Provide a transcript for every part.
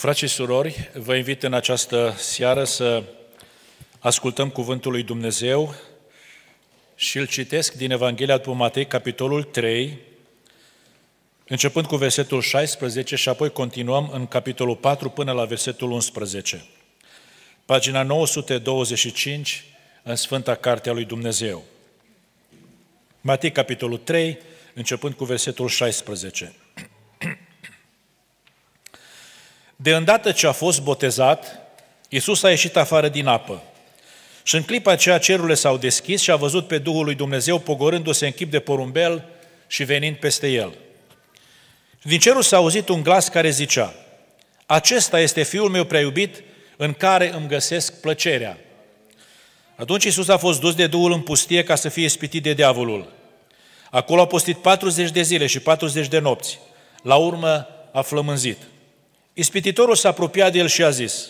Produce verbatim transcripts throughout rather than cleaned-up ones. Frați și surori, vă invit în această seară să ascultăm Cuvântul lui Dumnezeu și îl citesc din Evanghelia după Matei, capitolul trei, începând cu versetul șaisprezece și apoi continuăm în capitolul patru până la versetul unsprezece. Pagina nouă sute douăzeci și cinci în Sfânta Carte a lui Dumnezeu. Matei, capitolul trei, începând cu versetul șaisprezece. De îndată ce a fost botezat, Iisus a ieșit afară din apă. Și în clipa aceea cerurile s-au deschis și a văzut pe Duhul lui Dumnezeu pogorându-se în chip de porumbel și venind peste el. Din cerul s-a auzit un glas care zicea: Acesta este Fiul meu prea iubit, în care îmi găsesc plăcerea. Atunci Iisus a fost dus de Duhul în pustie ca să fie ispitit de diavolul. Acolo a postit patruzeci de zile și patruzeci de nopți. La urmă a flămânzit. Ispititorul s-a apropiat de el și a zis: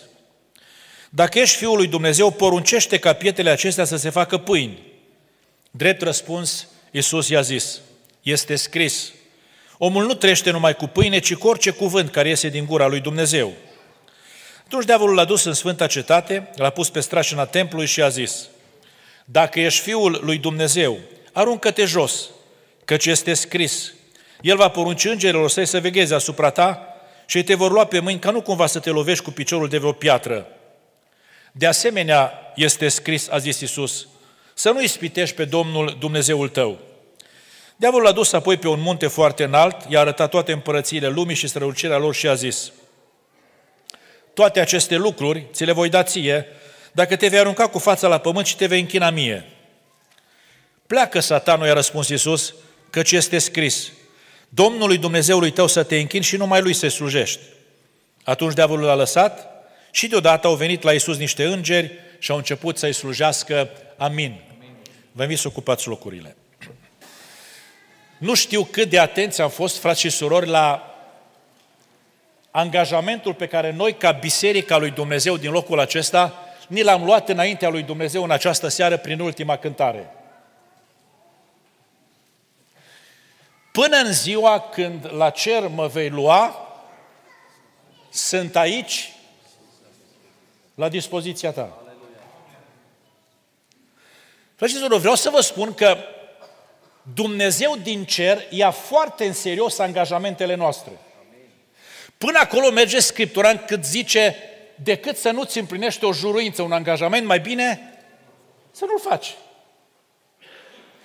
Dacă ești Fiul lui Dumnezeu, poruncește ca pietrele acestea să se facă pâini. Drept răspuns, Iisus i-a zis: Este scris, omul nu trăiește numai cu pâine, ci cu orice cuvânt care iese din gura lui Dumnezeu. Atunci diavolul l-a dus în sfânta cetate, l-a pus pe strașina templului și a zis: Dacă ești Fiul lui Dumnezeu, aruncă-te jos, căci este scris, el va porunci îngerilor săi să vegheze asupra ta și te vor lua pe mâini ca nu cumva să te lovești cu piciorul de vreo piatră. De asemenea, este scris, a zis Iisus, să nu ispitești pe Domnul Dumnezeul tău. Diavolul l-a dus apoi pe un munte foarte înalt, i-a arătat toate împărățiile lumii și strălucirea lor și a zis: Toate aceste lucruri ți le voi da ție, dacă te vei arunca cu fața la pământ și te vei închina mie. Pleacă, Satanul, i-a răspuns Iisus, căci este scris, Domnului Dumnezeului tău să te închini și numai lui să-i slujești. Atunci diavolul l-a lăsat și deodată au venit la Iisus niște îngeri și au început să-i slujească. Amin. Amin. Vă invit să ocupați locurile. Nu știu cât de atenți am fost, frați și surori, la angajamentul pe care noi, ca Biserica lui Dumnezeu din locul acesta, ni l-am luat înaintea lui Dumnezeu în această seară prin ultima cântare. Până în ziua când la cer mă vei lua, sunt aici, la dispoziția ta. Fraților, vreau să vă spun că Dumnezeu din cer ia foarte în serios angajamentele noastre. Până acolo merge Scriptura încât zice, decât să nu-ți împlinești o juruință, un angajament, mai bine să nu-l faci.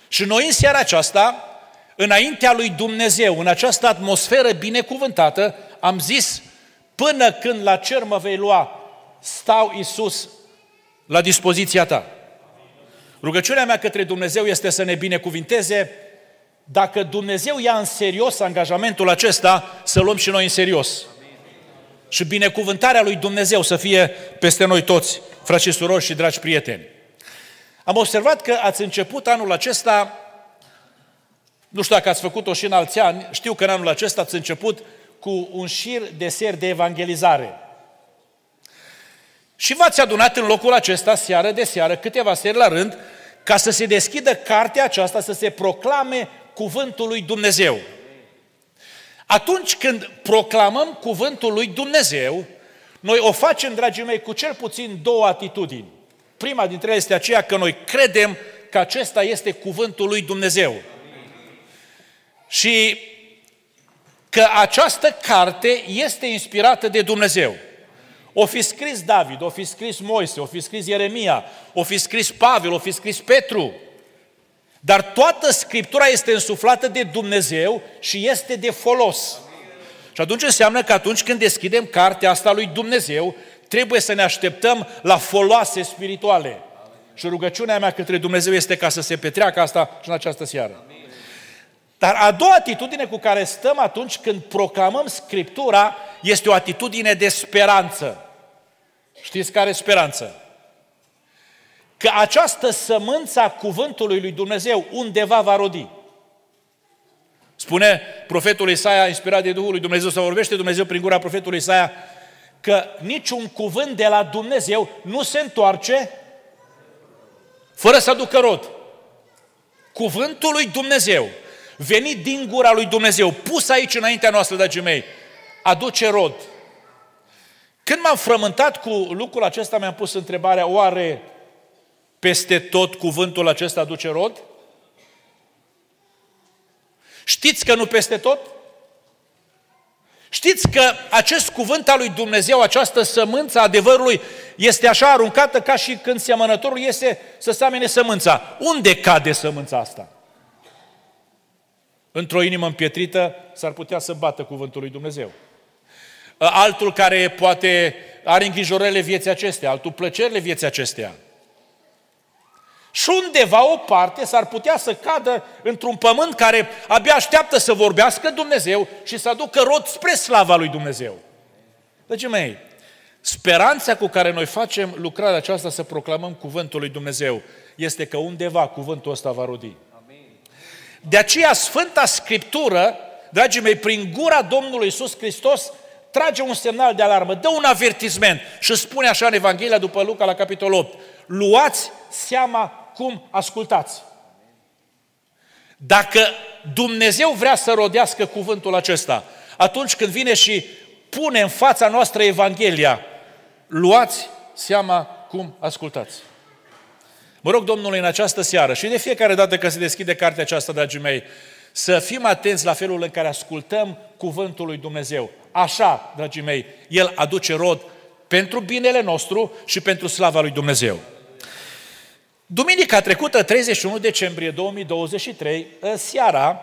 Și noi în seara aceasta, înaintea lui Dumnezeu, în această atmosferă binecuvântată, am zis, până când la cer mă vei lua, stau, Iisus, la dispoziția ta. Rugăciunea mea către Dumnezeu este să ne binecuvinteze. Dacă Dumnezeu ia în serios angajamentul acesta, să luăm și noi în serios. Și binecuvântarea lui Dumnezeu să fie peste noi toți, frați și surori și dragi prieteni. Am observat că ați început anul acesta, nu știu dacă ați făcut-o și în alți ani, știu că în anul acesta ați început cu un șir de seri de evangelizare. Și v-ați adunat în locul acesta, seară de seară, câteva seri la rând, ca să se deschidă cartea aceasta, să se proclame Cuvântul lui Dumnezeu. Atunci când proclamăm Cuvântul lui Dumnezeu, noi o facem, dragii mei, cu cel puțin două atitudini. Prima dintre ele este aceea că noi credem că acesta este Cuvântul lui Dumnezeu. Și că această carte este inspirată de Dumnezeu. O fi scris David, o fi scris Moise, o fi scris Ieremia, o fi scris Pavel, o fi scris Petru. Dar toată Scriptura este însuflată de Dumnezeu și este de folos. Și atunci înseamnă că atunci când deschidem cartea asta lui Dumnezeu, trebuie să ne așteptăm la foloase spirituale. Și rugăciunea mea către Dumnezeu este ca să se petreacă asta și în această seară. Dar a doua atitudine cu care stăm atunci când proclamăm Scriptura este o atitudine de speranță. Știți care speranță? Că această sămânță a cuvântului lui Dumnezeu undeva va rodi. Spune profetul Isaia, inspirat de Duhul lui Dumnezeu, să vorbește Dumnezeu prin gura profetului Isaia, că niciun cuvânt de la Dumnezeu nu se întoarce fără să aducă rod. Cuvântul lui Dumnezeu, venit din gura lui Dumnezeu, pus aici înaintea noastră, dragii mei, aduce rod. Când m-am frământat cu lucrul acesta, mi-am pus întrebarea, oare peste tot cuvântul acesta duce rod? Știți că nu peste tot? Știți că acest cuvânt al lui Dumnezeu, această sămânță a adevărului, este așa aruncată ca și când semănătorul iese să seamene sămânța. Unde cade sămânța asta? Într-o inimă împietrită s-ar putea să bată cuvântul lui Dumnezeu. Altul care poate are îngrijorările vieții acestea, altul plăcerile vieții acestea. Și undeva o parte s-ar putea să cadă într-un pământ care abia așteaptă să vorbească Dumnezeu și să aducă rod spre slava lui Dumnezeu. Dragii mei, speranța cu care noi facem lucrarea aceasta să proclamăm cuvântul lui Dumnezeu este că undeva cuvântul ăsta va rodi. De aceea Sfânta Scriptură, dragii mei, prin gura Domnului Iisus Hristos, trage un semnal de alarmă, dă un avertisment și spune așa în Evanghelia după Luca la capitolul opt, luați seama cum ascultați. Dacă Dumnezeu vrea să rodească cuvântul acesta, atunci când vine și pune în fața noastră Evanghelia, luați seama cum ascultați. Mă rog, Domnule, în această seară și de fiecare dată când se deschide cartea aceasta, dragii mei, să fim atenți la felul în care ascultăm cuvântul lui Dumnezeu. Așa, dragii mei, El aduce rod pentru binele nostru și pentru slava lui Dumnezeu. Duminica trecută, treizeci și unu decembrie două mii douăzeci și trei, seara,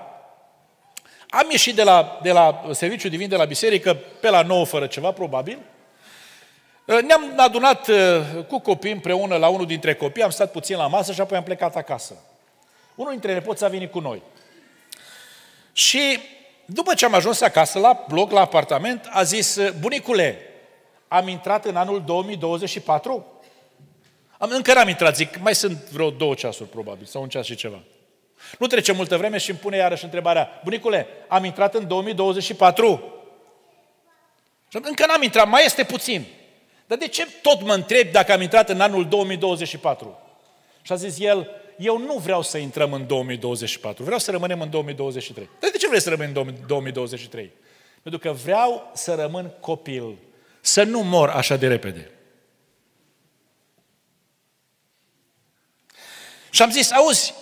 am ieșit de la, de la serviciu divin, de la biserică, pe la nouă fără ceva, probabil. Ne-am adunat cu copii împreună la unul dintre copii, am stat puțin la masă și apoi am plecat acasă. Unul dintre nepoți a venit cu noi. Și după ce am ajuns acasă, la bloc, la apartament, a zis, bunicule, am intrat în anul două mii douăzeci și patru? Am, încă n-am intrat, zic, mai sunt vreo două ceasuri, probabil, sau un ceas și ceva. Nu trece multă vreme și îmi pune iarăși întrebarea, bunicule, am intrat în două mii douăzeci și patru? Încă n-am intrat, mai este puțin. Dar de ce tot mă întreb dacă am intrat în anul două mii douăzeci și patru? Și a zis el, eu nu vreau să intrăm în două mii douăzeci și patru, vreau să rămânem în două mii douăzeci și trei. Dar de ce vrei să rămâni în două mii douăzeci și trei? Pentru că vreau să rămân copil, să nu mor așa de repede. Și am zis, auzi,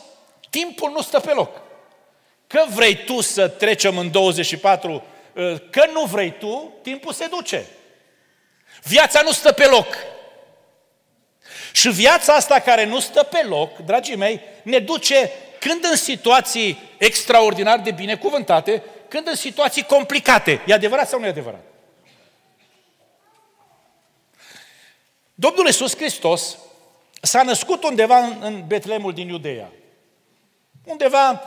timpul nu stă pe loc. Că vrei tu să trecem în douăzeci și patru, că nu vrei tu, timpul se duce. Viața nu stă pe loc. Și viața asta care nu stă pe loc, dragii mei, ne duce când în situații extraordinar de binecuvântate, când în situații complicate. E adevărat sau nu e adevărat? Domnul Iisus Hristos s-a născut undeva în Betlemul din Iudeia. Undeva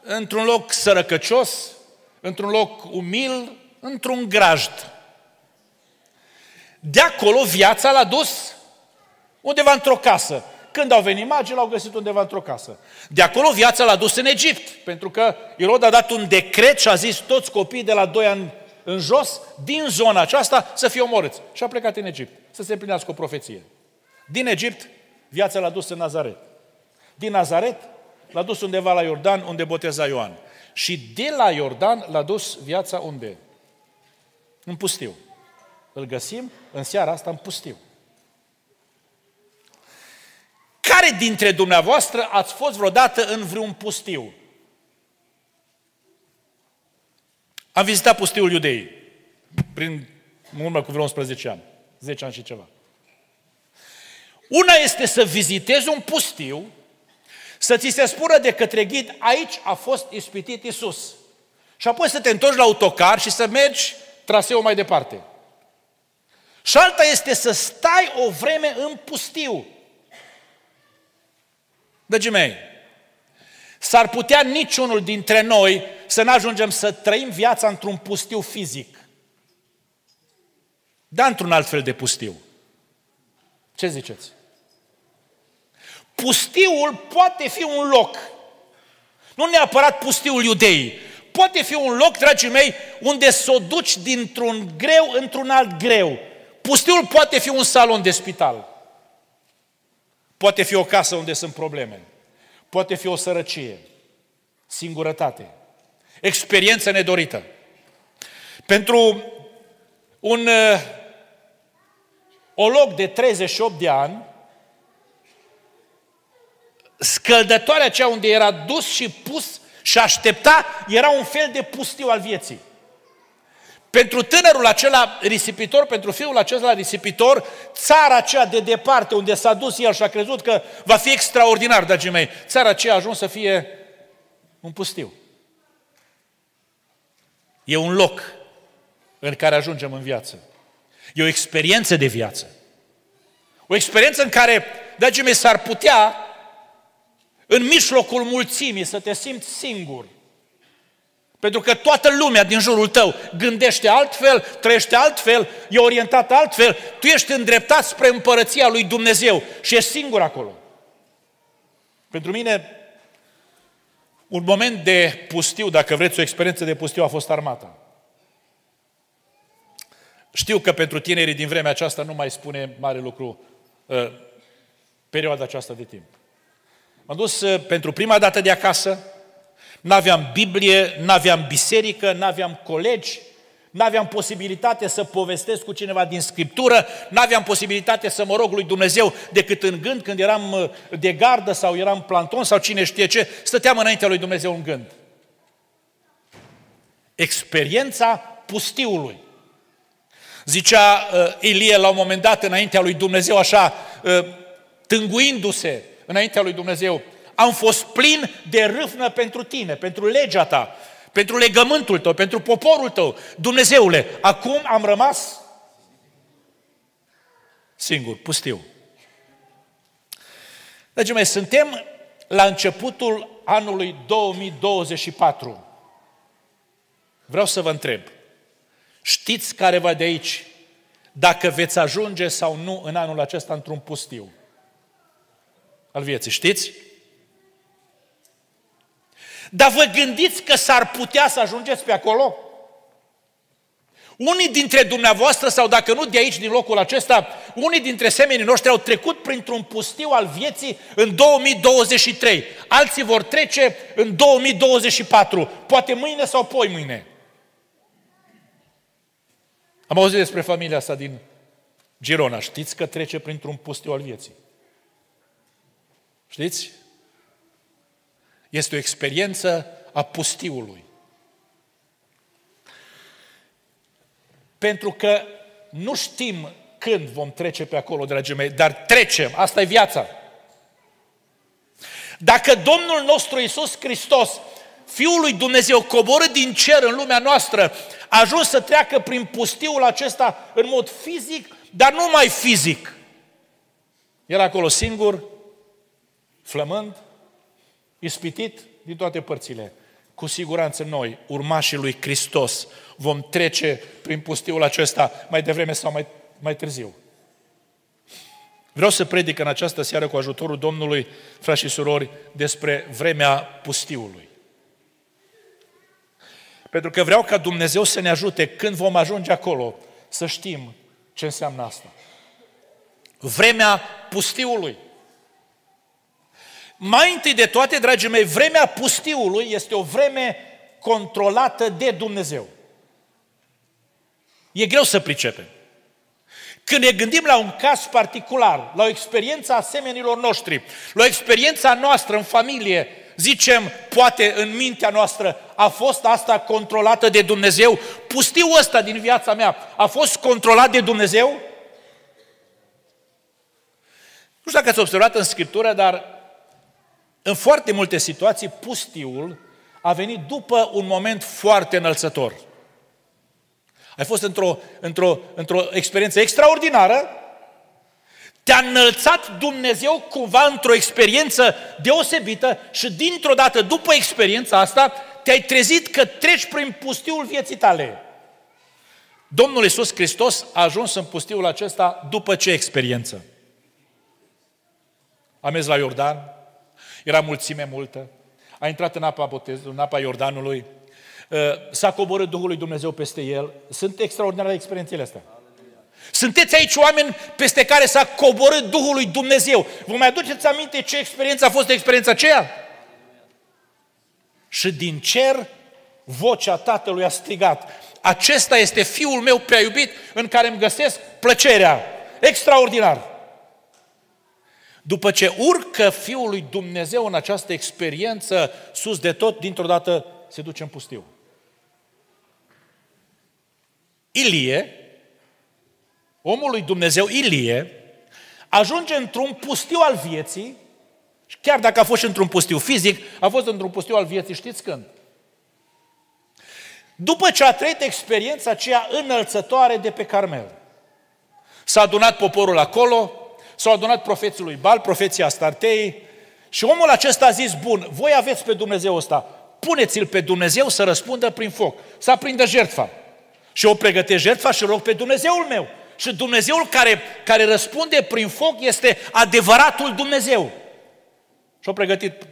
într-un loc sărăcăcios, într-un loc umil, într-un grajd. De acolo viața l-a dus undeva într-o casă. Când au venit magii, l-au găsit undeva într-o casă. De acolo viața l-a dus în Egipt, pentru că Irod a dat un decret și a zis toți copiii de la doi ani în jos, din zona aceasta, să fie omorâți. Și a plecat în Egipt, să se împlinească o profeție. Din Egipt, viața l-a dus în Nazaret. Din Nazaret, l-a dus undeva la Iordan, unde boteza Ioan. Și de la Iordan l-a dus viața unde? În pustiu. Îl găsim în seara asta în pustiu. Care dintre dumneavoastră ați fost vreodată în vreun pustiu? Am vizitat pustiul Iudeii, prin urmă cu vreo unsprezece ani, zece ani și ceva. Una este să vizitezi un pustiu, să ți se spună de către ghid, aici a fost ispitit Iisus. Și apoi să te întorci la autocar și să mergi traseul mai departe. Și alta este să stai o vreme în pustiu. Dragii mei, s-ar putea niciunul dintre noi să nu ajungem să trăim viața într-un pustiu fizic. Dar într-un alt fel de pustiu. Ce ziceți? Pustiul poate fi un loc. Nu neapărat pustiul Iudeii. Poate fi un loc, dragii mei, unde s-o duci dintr-un greu într-un alt greu. Pustiul poate fi un salon de spital. Poate fi o casă unde sunt probleme. Poate fi o sărăcie. Singurătate. Experiență nedorită. Pentru un o loc de treizeci și opt de ani, scăldătoarea aceea unde era dus și pus și aștepta, era un fel de pustiu al vieții. Pentru tânărul acela risipitor, pentru fiul acela risipitor, țara aceea de departe unde s-a dus el și a crezut că va fi extraordinar, dragii mei, țara aceea a ajuns să fie un pustiu. E un loc în care ajungem în viață. E o experiență de viață. O experiență în care, dragii mei, s-ar putea în mijlocul mulțimii să te simți singur. Pentru că toată lumea din jurul tău gândește altfel, trăiește altfel, e orientată altfel. Tu ești îndreptat spre împărăția lui Dumnezeu și ești singur acolo. Pentru mine, un moment de pustiu, dacă vreți o experiență de pustiu, a fost armata. Știu că pentru tinerii din vremea aceasta nu mai spune mare lucru uh, perioada aceasta de timp. M-am dus uh, pentru prima dată de acasă, n-aveam Biblie, n-aveam biserică, n-aveam colegi, n-aveam posibilitate să povestesc cu cineva din Scriptură, n-aveam posibilitate să mă rog lui Dumnezeu decât în gând, când eram de gardă sau eram planton sau cine știe ce, stăteam înaintea lui Dumnezeu în gând. Experiența pustiului. Zicea uh, Ilie la un moment dat înaintea lui Dumnezeu, așa, uh, tânguindu-se înaintea lui Dumnezeu, am fost plin de râvnă pentru tine, pentru legea ta, pentru legământul tău, pentru poporul tău. Dumnezeule, acum am rămas singur, pustiu. Dragii mei, suntem la începutul anului două mii douăzeci și patru. Vreau să vă întreb, știți care va de aici dacă veți ajunge sau nu în anul acesta într-un pustiu al vieții, știți? Dar vă gândiți că s-ar putea să ajungeți pe acolo? Unii dintre dumneavoastră, sau dacă nu de aici, din locul acesta, unii dintre semenii noștri au trecut printr-un pustiu al vieții în două mii douăzeci și trei. Alții vor trece în două mii douăzeci și patru, poate mâine sau poi mâine. Am auzit despre familia asta din Girona. Știți că trece printr-un pustiu al vieții? Știți? Este o experiență a pustiului. Pentru că nu știm când vom trece pe acolo, dragii mei, dar trecem. Asta e viața. Dacă Domnul nostru Iisus Hristos, Fiul lui Dumnezeu, coborât din cer în lumea noastră, a ajuns să treacă prin pustiul acesta în mod fizic, dar nu mai fizic. Era acolo singur, flămând, ispitit din toate părțile. Cu siguranță noi, urmașii lui Hristos, vom trece prin pustiul acesta mai devreme sau mai, mai târziu. Vreau să predic în această seară, cu ajutorul Domnului, frați și surori, despre vremea pustiului. Pentru că vreau ca Dumnezeu să ne ajute, când vom ajunge acolo, să știm ce înseamnă asta. Vremea pustiului. Mai întâi de toate, dragii mei, vremea pustiului este o vreme controlată de Dumnezeu. E greu să pricepem. Când ne gândim la un caz particular, la o experiență a semenilor noștri, la o experiență a noastră în familie, zicem, poate în mintea noastră, a fost asta controlată de Dumnezeu? Pustiul ăsta din viața mea a fost controlat de Dumnezeu? Nu știu dacă ați observat în Scriptură, dar în foarte multe situații, pustiul a venit după un moment foarte înălțător. Ai fost într-o, într-o, într-o experiență extraordinară, te-a înălțat Dumnezeu cumva într-o experiență deosebită și dintr-o dată, după experiența asta, te-ai trezit că treci prin pustiul vieții tale. Domnul Iisus Hristos a ajuns în pustiul acesta după ce experiență? A mers la Iordan, era mulțime multă, a intrat în apa botezului, în apa Iordanului, s-a coborât Duhul lui Dumnezeu peste el. Sunt extraordinare experiențele astea. Sunteți aici oameni peste care s-a coborât Duhul lui Dumnezeu. Vă mai aduceți aminte ce experiență a fost experiența aceea? Și din cer vocea Tatălui a strigat: acesta este Fiul meu prea iubit, în care îmi găsesc plăcerea. extraordinar. După ce urcă Fiul lui Dumnezeu în această experiență sus de tot, dintr-o dată se duce în pustiu. Ilie, omul lui Dumnezeu Ilie, ajunge într-un pustiu al vieții, și chiar dacă a fost și într-un pustiu fizic, a fost într-un pustiu al vieții, știți când? După ce a trăit experiența aceea înălțătoare de pe Carmel. S-a adunat poporul acolo, s-au adunat profeții lui Bal, profeții Astartei, și omul acesta a zis, bun, voi aveți pe Dumnezeu ăsta, puneți-l pe Dumnezeu să răspundă prin foc, să aprindă jertfa. Și eu pregătesc jertfa și rog pe Dumnezeul meu. Și Dumnezeul care, care răspunde prin foc este adevăratul Dumnezeu. Și-au pregătit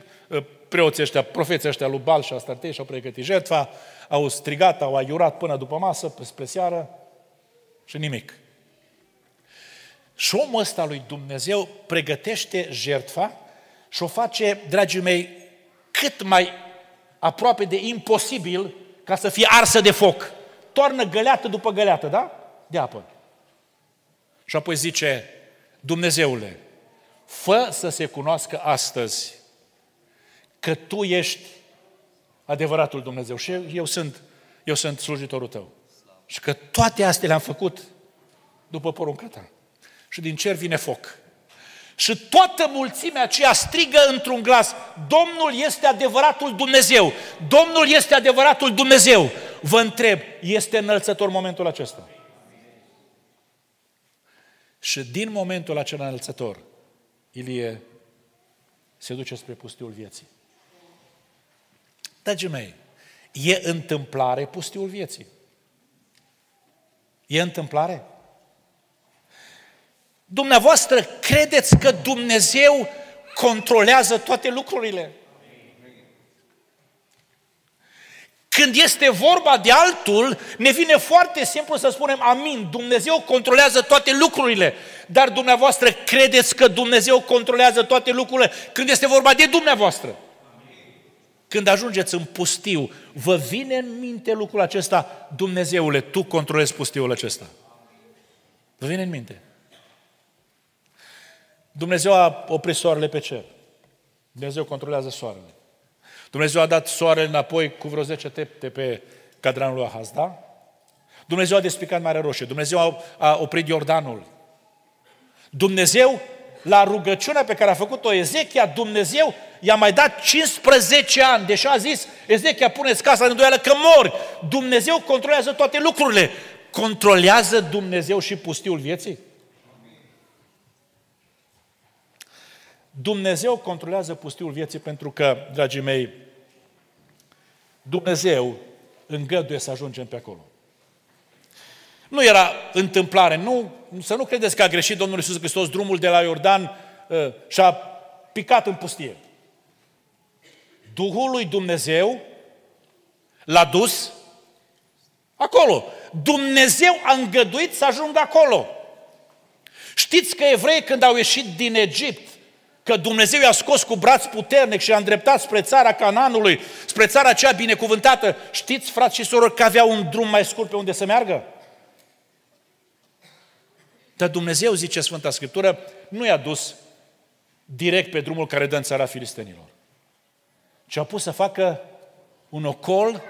preoții ăștia, profeții ăștia lui Bal și Astartei, și-au pregătit jertfa, au strigat, au aiurat până după masă, spre seară, și nimic. Și omul ăsta lui Dumnezeu pregătește jertfa și o face, dragii mei, cât mai aproape de imposibil ca să fie arsă de foc. Toarnă găleată după găleată, da? De apă. Și apoi zice, Dumnezeule, fă să se cunoască astăzi că Tu ești adevăratul Dumnezeu și eu sunt, eu sunt slujitorul Tău. Și că toate astea le-am făcut după porunca Ta. Și din cer vine foc. Și toată mulțimea aceea strigă într-un glas, Domnul este adevăratul Dumnezeu! Domnul este adevăratul Dumnezeu! Vă întreb, este înălțător momentul acesta? Și din momentul acela înălțător, Ilie se duce spre pustiul vieții. Dragii mei, e întâmplare pustiul vieții? E întâmplare? Dumneavoastră credeți că Dumnezeu controlează toate lucrurile? Când este vorba de altul, ne vine foarte simplu să spunem amin, Dumnezeu controlează toate lucrurile. Dar dumneavoastră credeți că Dumnezeu controlează toate lucrurile când este vorba de dumneavoastră? Când ajungeți în pustiu, vă vine în minte lucrul acesta? Dumnezeule, Tu controlezi pustiul acesta. Vă vine în minte? Dumnezeu a oprit soarele pe cer. Dumnezeu controlează soarele. Dumnezeu a dat soarele înapoi cu vreo zece tepte pe cadranul lui Ahaz, da? Dumnezeu a despicat Marea Roșie. Dumnezeu a oprit Iordanul. Dumnezeu, la rugăciunea pe care a făcut-o Ezechia, Dumnezeu i-a mai dat cincisprezece ani. Deși a zis, Ezechia, puneți casa în îndoială că mori. Dumnezeu controlează toate lucrurile. Controlează Dumnezeu și pustiul vieții? Dumnezeu controlează pustiul vieții pentru că, dragii mei, Dumnezeu îngăduie să ajungem pe acolo. Nu era întâmplare, nu, să nu credeți că a greșit Domnul Iisus Hristos drumul de la Iordan uh, și a picat în pustie. Duhul lui Dumnezeu l-a dus acolo. Dumnezeu a îngăduit să ajungă acolo. Știți că evreii când au ieșit din Egipt, că Dumnezeu i-a scos cu braț puternic și i-a îndreptat spre țara Canaanului, spre țara aceea binecuvântată. Știți, frați și sorori, că aveau un drum mai scurt pe unde să meargă? Dar Dumnezeu, zice Sfânta Scriptură, nu i-a dus direct pe drumul care dă în țara filistenilor, ci a pus să facă un ocol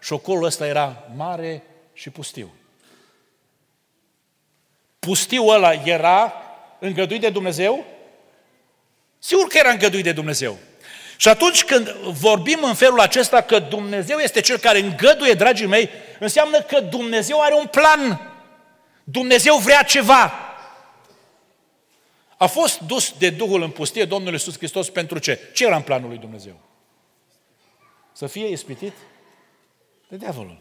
și ocolul ăsta era mare și pustiu. Pustiul ăla era îngăduit de Dumnezeu? Sigur că era îngăduit de Dumnezeu. Și atunci când vorbim în felul acesta că Dumnezeu este Cel care îngăduie, dragii mei, înseamnă că Dumnezeu are un plan. Dumnezeu vrea ceva. A fost dus de Duhul în pustie Domnul Iisus Hristos pentru ce? Ce era în planul lui Dumnezeu? Să fie ispitit de diavolul.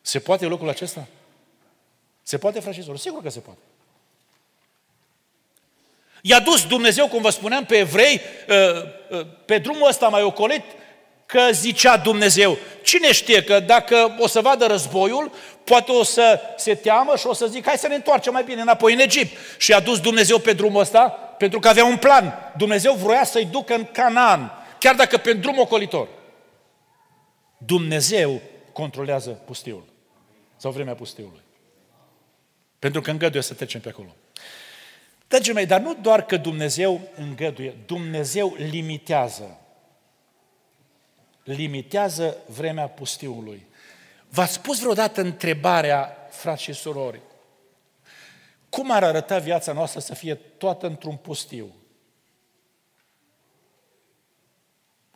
Se poate locul acesta? Se poate, fraților? Sigur că se poate. I-a dus Dumnezeu, cum vă spuneam, pe evrei, pe drumul ăsta mai ocolit, că zicea Dumnezeu, cine știe că dacă o să vadă războiul, poate o să se teamă și o să zic, hai să ne întoarcem mai bine înapoi în Egipt. Și i-a dus Dumnezeu pe drumul ăsta, pentru că avea un plan. Dumnezeu vroia să-i ducă în Canaan, chiar dacă pe drum ocolitor. Dumnezeu controlează pustiul, sau vremea pustiului. Pentru că îngăduie să trecem pe acolo. Dragii mei, dar nu doar că Dumnezeu îngăduie, Dumnezeu limitează. Limitează vremea pustiului. V-ați pus vreodată întrebarea, frați și surori, cum ar arăta viața noastră să fie toată într-un pustiu?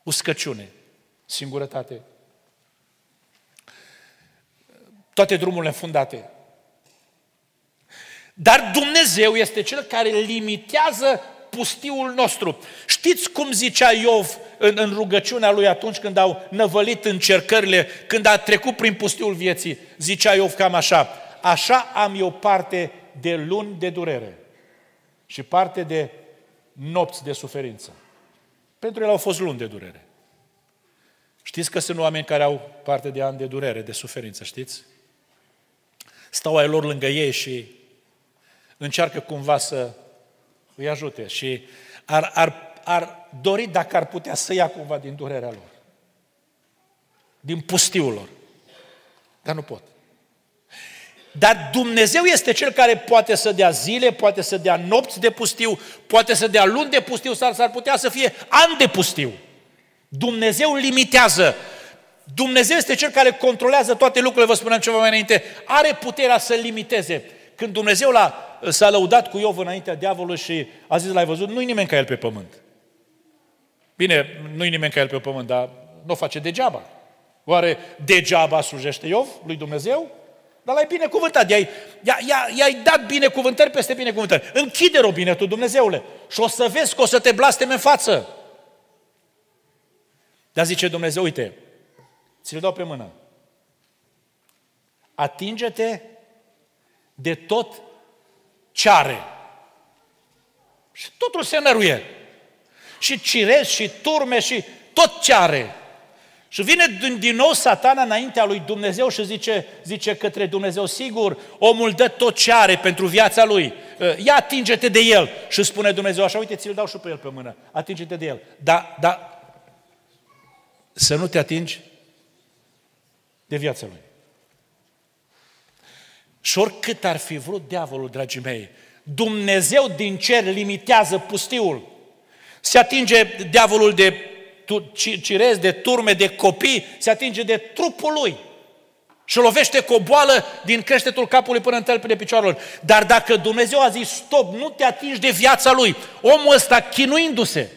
Uscăciune, singurătate, toate drumurile înfundate. Dar Dumnezeu este Cel care limitează pustiul nostru. Știți cum zicea Iov în, în rugăciunea lui atunci când au năvălit încercările, când a trecut prin pustiul vieții? Zicea Iov cam așa: așa am eu parte de luni de durere și parte de nopți de suferință. Pentru el au fost luni de durere. Știți că sunt oameni care au parte de ani de durere, de suferință, știți? Stau ai lor lângă ei și încearcă cumva să îi ajute și ar, ar, ar dori, dacă ar putea, să ia cumva din durerea lor, din pustiul lor. Dar nu pot. Dar Dumnezeu este Cel care poate să dea zile, poate să dea nopți de pustiu, poate să dea luni de pustiu, sau s-ar putea să fie ani de pustiu. Dumnezeu limitează. Dumnezeu este Cel care controlează toate lucrurile, vă spuneam ceva mai înainte. Are puterea să limiteze. Când Dumnezeu l-a, s-a lăudat cu Iov înaintea diavolului și a zis, l-ai văzut, nu-i nimeni ca el pe pământ. Bine, nu-i nimeni ca el pe pământ, dar nu o face degeaba. Oare degeaba slujește Iov lui Dumnezeu? Dar l-ai binecuvântat, i-ai, i-ai, i-ai dat binecuvântări peste binecuvântări. Închide robinetul, Dumnezeule, și o să vezi că o să te blasteme în față. Dar zice Dumnezeu, uite, ți le dau pe mână. Atinge-te de tot ce are. Și totul se năruie. Și cirezi, și turme, și tot ce are. Și vine din nou Satana înaintea lui Dumnezeu și zice, zice către Dumnezeu, sigur, omul dă tot ce are pentru viața lui. Ia atinge-te de el. Și spune Dumnezeu așa, uite, ți-l dau și pe el pe mână. Atinge-te de el. Da, da, să nu te atingi de viața lui. Și oricât ar fi vrut diavolul, dragii mei, Dumnezeu din cer limitează pustiul. Se atinge diavolul de cirezi, de turme, de copii, se atinge de trupul lui și lovește cu o boală din creștetul capului până în tălpile picioarelor. Dar dacă Dumnezeu a zis stop, nu te atingi de viața lui, omul ăsta, chinuindu-se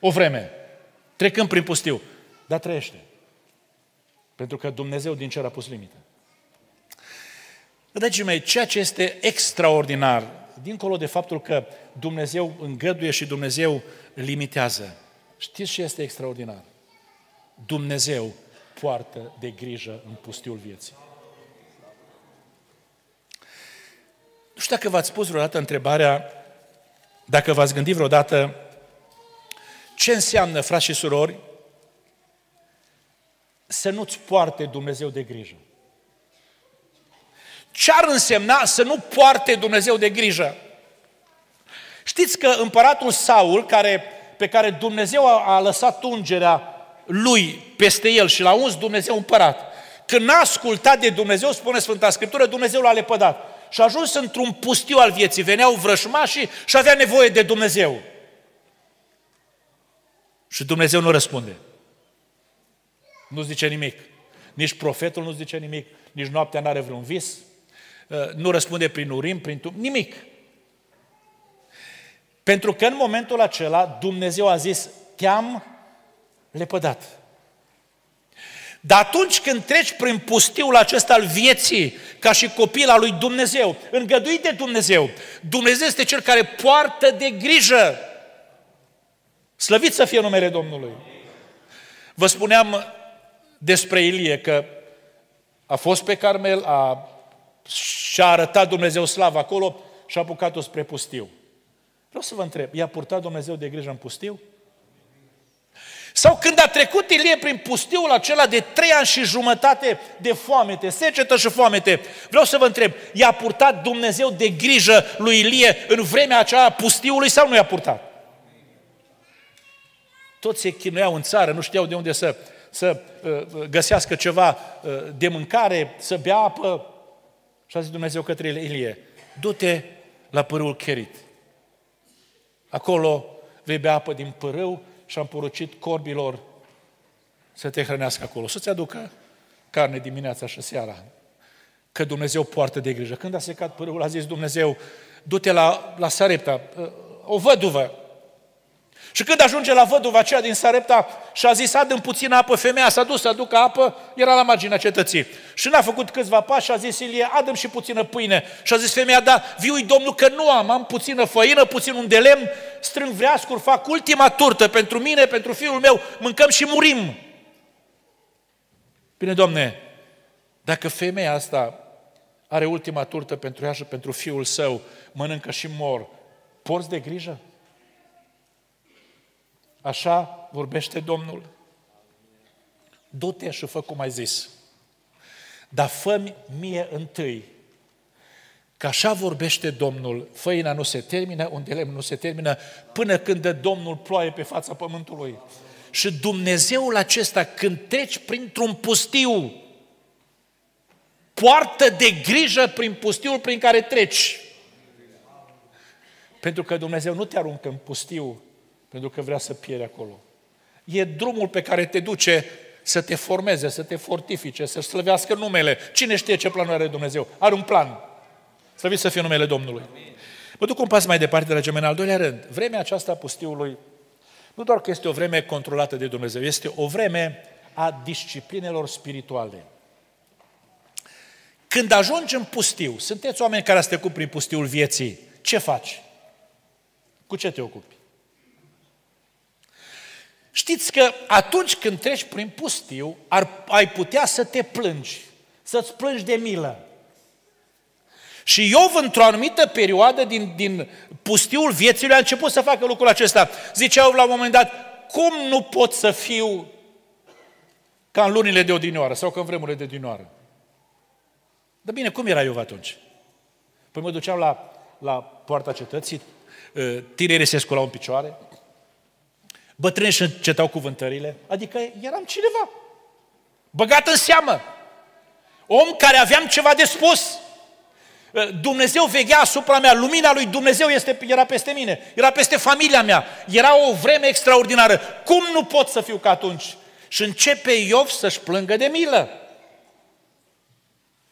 o vreme, trecând prin pustiu, dar trăiește. Pentru că Dumnezeu din cer a pus limită. Dragii mei, ceea ce este extraordinar, dincolo de faptul că Dumnezeu îngăduie și Dumnezeu limitează, știți ce este extraordinar? Dumnezeu poartă de grijă în pustiul vieții. Nu știu dacă v-ați pus vreodată întrebarea, dacă v-ați gândit vreodată, ce înseamnă, frați și surori, să nu-ți poarte Dumnezeu de grijă? Ce ar însemna să nu poarte Dumnezeu de grijă? Știți că împăratul Saul, care, pe care Dumnezeu a, a lăsat ungerea lui peste el și l-a uns Dumnezeu împărat, când n-a ascultat de Dumnezeu, spune Sfânta Scriptură, Dumnezeu l-a lepădat. Și a ajuns într-un pustiu al vieții. Veneau vrășmașii și avea nevoie de Dumnezeu. Și Dumnezeu nu răspunde. Nu zice nimic. Nici profetul nu zice nimic. Nici noaptea n-are vreun vis. Nu răspunde prin urim, prin tum, nimic. Pentru că în momentul acela Dumnezeu a zis, te-am lepădat. Dar atunci când treci prin pustiul acesta al vieții, ca și copil al lui Dumnezeu, îngăduit de Dumnezeu, Dumnezeu este Cel care poartă de grijă. Slăvit să fie numele Domnului. Vă spuneam despre Ilie că a fost pe Carmel, a și-a arătat Dumnezeu slava acolo și a apucat-o spre pustiu. Vreau să vă întreb, i-a purtat Dumnezeu de grijă în pustiu? Sau când a trecut Ilie prin pustiul acela de trei ani și jumătate de foamete, secetă și foamete, vreau să vă întreb, i-a purtat Dumnezeu de grijă lui Ilie în vremea aceea a pustiului sau nu i-a purtat? Toți se chinuiau în țară, nu știau de unde să, să uh, găsească ceva uh, de mâncare, să bea apă. Și a zis Dumnezeu către Ilie, du-te la pârâul Cherit. Acolo vei bea apă din pârâu și am porucit corbilor să te hrănească acolo. Să-ți aducă carne dimineața și seara. Că Dumnezeu poartă de grijă. Când a secat pârâul, a zis Dumnezeu, du-te la, la Sarepta, o văduvă. Și când ajunge la văduva aceea din Sarepta și a zis, adă-mi puțină apă, femeia s-a dus să aducă apă, era la marginea cetății. Și n-a făcut câțiva pași și a zis Ilie, adă-mi și puțină pâine. Și a zis femeia, da, viu-i Domnul că nu am, am puțină făină, puțin un de lemn, strâng vreascuri, fac ultima turtă pentru mine, pentru fiul meu, mâncăm și murim. Bine, Doamne, dacă femeia asta are ultima turtă pentru ea și pentru fiul său, mănâncă și mor, porți de grijă? Așa vorbește Domnul. Du-te și fă cum ai zis. Dar fă-mi mie întâi. Că așa vorbește Domnul. Făina nu se termină, unde lemn nu se termină, până când dă Domnul ploaie pe fața pământului. Și Dumnezeul acesta, când treci printr-un pustiu, poartă de grijă prin pustiul prin care treci. Pentru că Dumnezeu nu te aruncă în pustiu pentru că vrea să pieri acolo. E drumul pe care te duce să te formeze, să te fortifice, să-și slăvească numele. Cine știe ce planuri are Dumnezeu? Are un plan. Slăvit să fie numele Domnului. Amin. Mă duc un pas mai departe, dragii mei, în al doilea rând. Vremea aceasta a pustiului, nu doar că este o vreme controlată de Dumnezeu, este o vreme a disciplinelor spirituale. Când ajungi în pustiu, sunteți oameni care ați trecut prin pustiul vieții, ce faci? Cu ce te ocupi? Știți că atunci când treci prin pustiu, ar, ai putea să te plângi, să-ți plângi de milă. Și Iov, într-o anumită perioadă din, din pustiul vieții lui, a început să facă lucrul acesta. Zicea Iov la un moment dat, cum nu pot să fiu ca în lunile de odinioară sau ca în vremurile de odinioară? Dar bine, cum era Iov atunci? Păi mă duceam la, la poarta cetății, tinerii se sculau în picioare, bătrânii și încetau cuvântările, adică eram cineva, băgat în seamă, om care aveam ceva de spus. Dumnezeu veghea asupra mea, lumina lui Dumnezeu este, era peste mine, era peste familia mea, era o vreme extraordinară. Cum nu pot să fiu ca atunci? Și începe Iov să-și plângă de milă.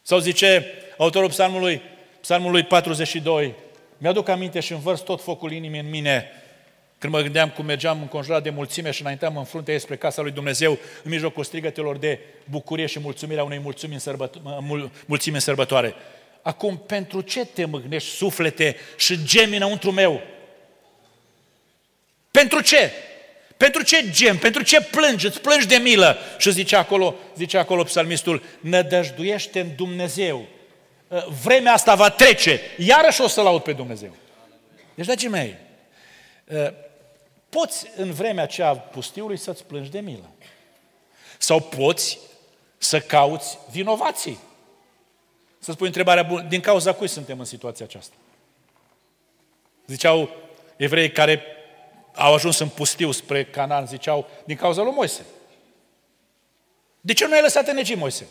Sau zice autorul psalmului, psalmului patruzeci și doi, mi-aduc aminte și învărs tot focul inimii în mine, când mă gândeam cum mergeam înconjurat de mulțime și înaintam în fruntea ei spre casa lui Dumnezeu, în mijlocul strigătelor de bucurie și mulțumirea unei mulțimi în, sărbăto- mul- mulțimi în sărbătoare. Acum, pentru ce te mâgnești, suflete, și gemi înăuntru meu? Pentru ce? Pentru ce gem? Pentru ce plângi? Îți plângi de milă. Și zice acolo, zice acolo psalmistul, nădăjduiește în Dumnezeu. Vremea asta va trece. Iarăși o să-L aud pe Dumnezeu. Deci, dragii mei, poți în vremea aceea pustiului să-ți plângi de milă. Sau poți să cauți vinovații. Să-ți pui întrebarea bună, din cauza cui suntem în situația aceasta? Ziceau evrei care au ajuns în pustiu spre Canaan, ziceau, din cauza lui Moise. De ce nu ai lăsat în Egipt, Moise?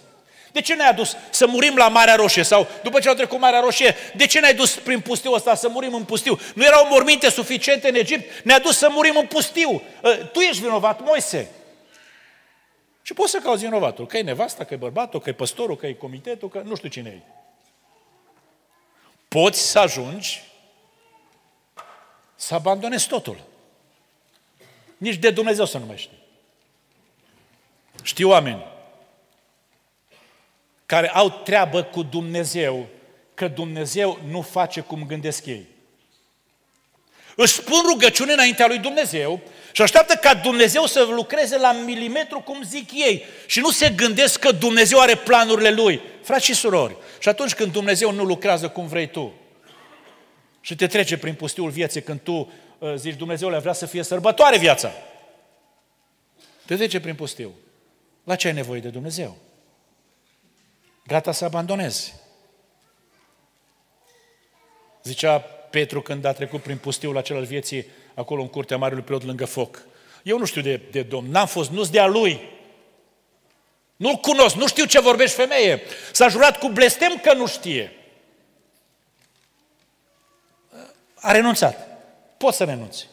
De ce ne-ai dus să murim la Marea Roșie? Sau după ce au trecut Marea Roșie, de ce ne-ai dus prin pustiu ăsta să murim în pustiu? Nu erau morminte suficiente în Egipt? Ne-a dus să murim în pustiu. Tu ești vinovat, Moise. Și poți să cauți vinovatul, că e nevasta, că e bărbatul, că e păstorul, că e comitetul, că nu știu cine e. Poți să ajungi să abandonezi totul. Nici de Dumnezeu să nu mai știi. Știu oameni care au treabă cu Dumnezeu, că Dumnezeu nu face cum gândesc ei. Își spun rugăciune înaintea lui Dumnezeu și așteaptă ca Dumnezeu să lucreze la milimetru cum zic ei și nu se gândesc că Dumnezeu are planurile Lui. Frați și surori, și atunci când Dumnezeu nu lucrează cum vrei tu și te trece prin pustiul vieții când tu zici Dumnezeule, vrea să fie sărbătoare viața, te trece prin pustiu. La ce ai nevoie de Dumnezeu? Gata să abandonezi. Zicea Petru când a trecut prin pustiul acela al vieții, acolo în curtea marelui preot lângă foc. Eu nu știu de, de Domn, n-am fost, nu-s de-a lui. Nu-l cunosc, nu știu ce vorbești femeie. S-a jurat cu blestem că nu știe. a renunțat. Poți să renunți.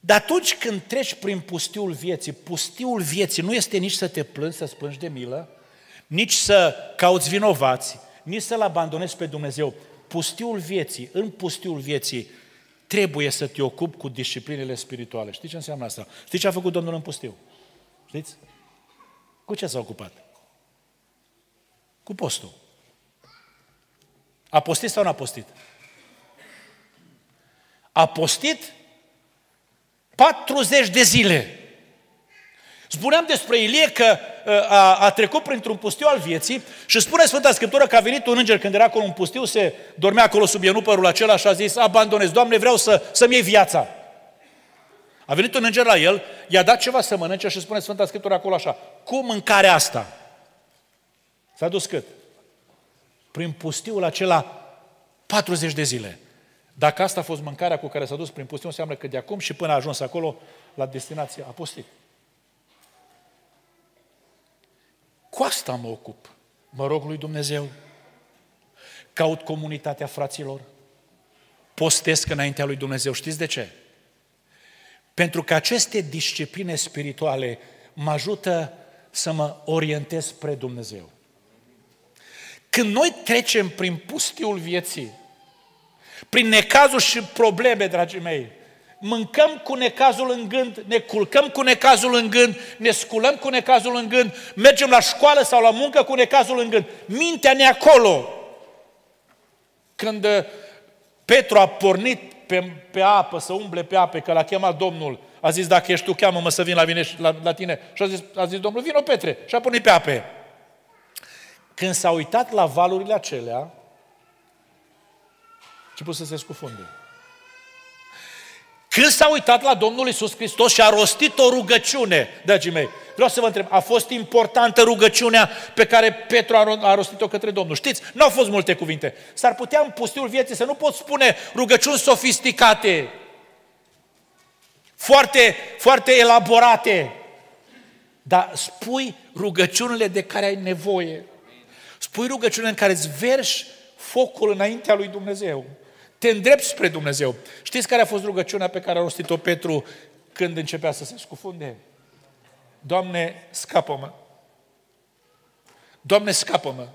Dar atunci când treci prin pustiul vieții, pustiul vieții nu este nici să te plângi, să-ți plângi de milă, nici să cauți vinovați, nici să-L abandonezi pe Dumnezeu. Pustiul vieții, în pustiul vieții, trebuie să te ocupi cu disciplinele spirituale. Știți ce înseamnă asta? Știți ce a făcut Domnul în pustiu? Știți? Cu ce s-a ocupat? Cu postul. A postit sau n-a postit? A postit patruzeci de zile. Spuneam despre Ilie că a, a trecut printr-un pustiu al vieții și spune Sfânta Scriptură că a venit un înger când era acolo în pustiu, se dormea acolo sub ienupărul acela și a zis: abandonez, Doamne, vreau să, să-mi iei viața. A venit un înger la el, i-a dat ceva să mănânce și spune Sfânta Scriptură acolo așa: cu mâncarea asta s-a dus cât? Prin pustiul acela patruzeci de zile. Dacă asta a fost mâncarea cu care s-a dus prin pustiu, înseamnă că de acum și până a ajuns acolo la destinație a postit. Cu asta mă ocup. Mă rog lui Dumnezeu. Caut comunitatea fraților. Postesc înaintea lui Dumnezeu. Știți de ce? Pentru că aceste discipline spirituale mă ajută să mă orientez spre Dumnezeu. Când noi trecem prin pustiul vieții, prin necazuri și probleme, dragii mei, mâncăm cu necazul în gând, ne culcăm cu necazul în gând, ne sculăm cu necazul în gând, mergem la școală sau la muncă cu necazul în gând. Mintea ne acolo. Când Petru a pornit pe, pe apă, să umble pe apă, că l-a chemat Domnul, a zis: dacă ești tu, cheamă-mă să vin la, mine, la, la tine. Și a zis, a zis Domnul: vino, Petre. Și a pornit pe apă. Când s-a uitat la valurile acelea, a început să se scufunde. Când s-a uitat la Domnul Iisus Hristos și a rostit o rugăciune, dragii mei, vreau să vă întreb, a fost importantă rugăciunea pe care Petru a rostit-o către Domnul? Știți, n-au fost multe cuvinte. S-ar putea în pustiul vieții să nu poți spune rugăciuni sofisticate, foarte, foarte elaborate, dar spui rugăciunile de care ai nevoie. Spui rugăciunile în care îți verși focul înaintea lui Dumnezeu. Te îndrepți spre Dumnezeu. Știți care a fost rugăciunea pe care a rostit-o Petru când începea să se scufunde? Doamne, scapă-mă! Doamne, scapă-mă!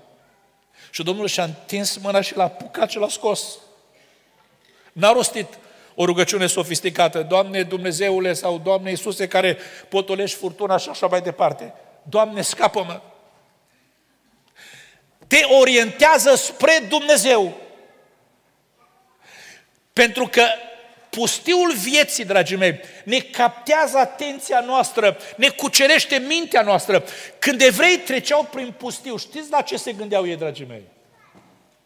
Și Domnul și-a întins mâna și l-a apucat și l-a scos. N-a rostit o rugăciune sofisticată. Doamne Dumnezeule sau Doamne Iisuse care potolești furtuna și așa mai departe. Doamne, scapă-mă! Te orientează spre Dumnezeu. Pentru că pustiul vieții, dragii mei, ne captează atenția noastră, ne cucerește mintea noastră. Când evrei treceau prin pustiu, știți la ce se gândeau ei, dragii mei?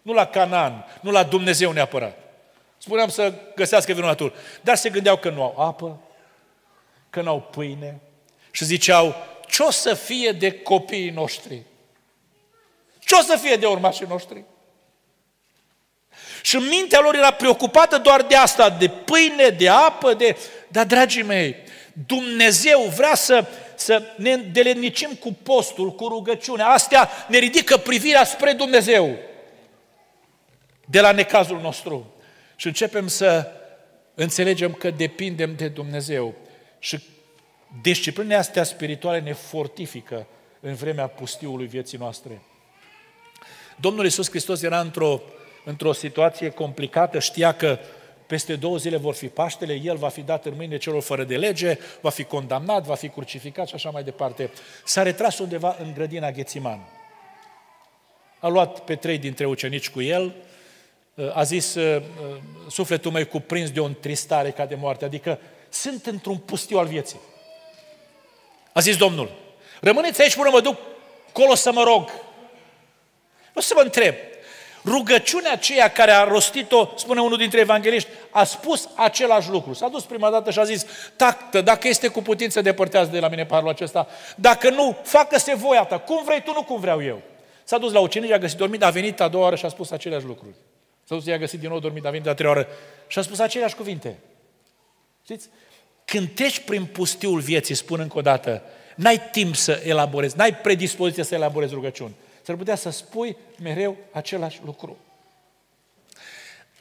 Nu la Canaan, nu la Dumnezeu neapărat. Spuneam să găsească vinovatul. Dar se gândeau că nu au apă, că nu au pâine și ziceau: ce o să fie de copiii noștri? Ce o să fie de urmașii noștri? Și mintea lor era preocupată doar de asta, de pâine, de apă, de... Dar, dragii mei, Dumnezeu vrea să, să ne îndeletnicim cu postul, cu rugăciunea. Astea ne ridică privirea spre Dumnezeu de la necazul nostru. Și începem să înțelegem că depindem de Dumnezeu. Și disciplinele astea spirituale ne fortifică în vremea pustiului vieții noastre. Domnul Iisus Hristos era într-o într-o situație complicată, știa că peste două zile vor fi Paștele, El va fi dat în mâinile celor fără de lege, va fi condamnat, va fi crucificat și așa mai departe. S-a retras undeva în grădina Ghețiman. A luat pe trei dintre ucenici cu El, a zis: sufletul meu e cuprins de o întristare ca de moarte, adică sunt într-un pustiu al vieții. A zis Domnul: rămâneți aici până mă duc colo să mă rog. O să vă întreb, rugăciunea aceea care a rostit-o, spune unul dintre evangheliști, a spus același lucru. S-a dus prima dată și a zis: Tată, dacă este cu putință, depărtează de la mine paharul acesta. Dacă nu, facă-se voia ta. Cum vrei tu, nu cum vreau eu. S-a dus la ucenici, a găsit dormit, a venit a doua oară și a spus aceleași lucruri. S-a dus, i-a găsit din nou dormit, a venit a treia oară și a spus aceleași cuvinte. Știți? Când treci prin pustiul vieții, spun încă o dată, n-ai timp să elaborezi, n-ai predispoziție să elaborezi rugăciuni. S-ar putea să spui mereu același lucru.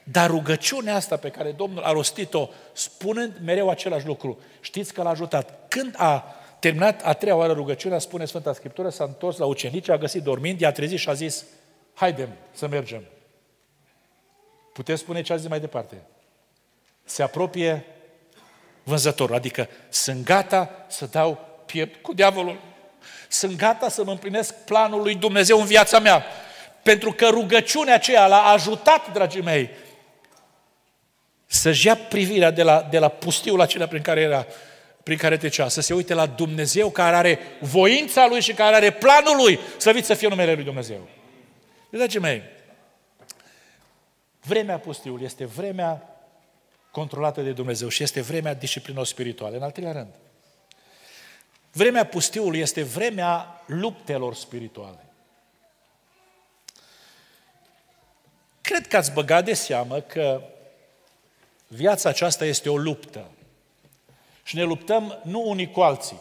Dar rugăciunea asta pe care Domnul a rostit-o, spunând mereu același lucru, știți că l-a ajutat. Când a terminat a treia oară rugăciunea, spune Sfânta Scriptură, s-a întors la ucenici, a găsit dormind, i-a trezit și a zis, haidem să mergem. Puteți spune ce a zis mai departe. Se apropie vânzătorul, adică sunt gata să dau piept cu diavolul. Sunt gata să mă împlinesc planul lui Dumnezeu în viața mea. Pentru că rugăciunea aceea l-a ajutat, dragii mei, să-și ia privirea de la, de la pustiul acela prin care era, prin care trecea, să se uite la Dumnezeu care are voința Lui și care are planul Lui, slăvit să fie numele Lui Dumnezeu. Dragii mei, vremea pustiului este vremea controlată de Dumnezeu și este vremea disciplinei spirituale. În al treilea rând, vremea pustiului este vremea luptelor spirituale. Cred că ați băgat de seamă că viața aceasta este o luptă. Și ne luptăm nu unii cu alții.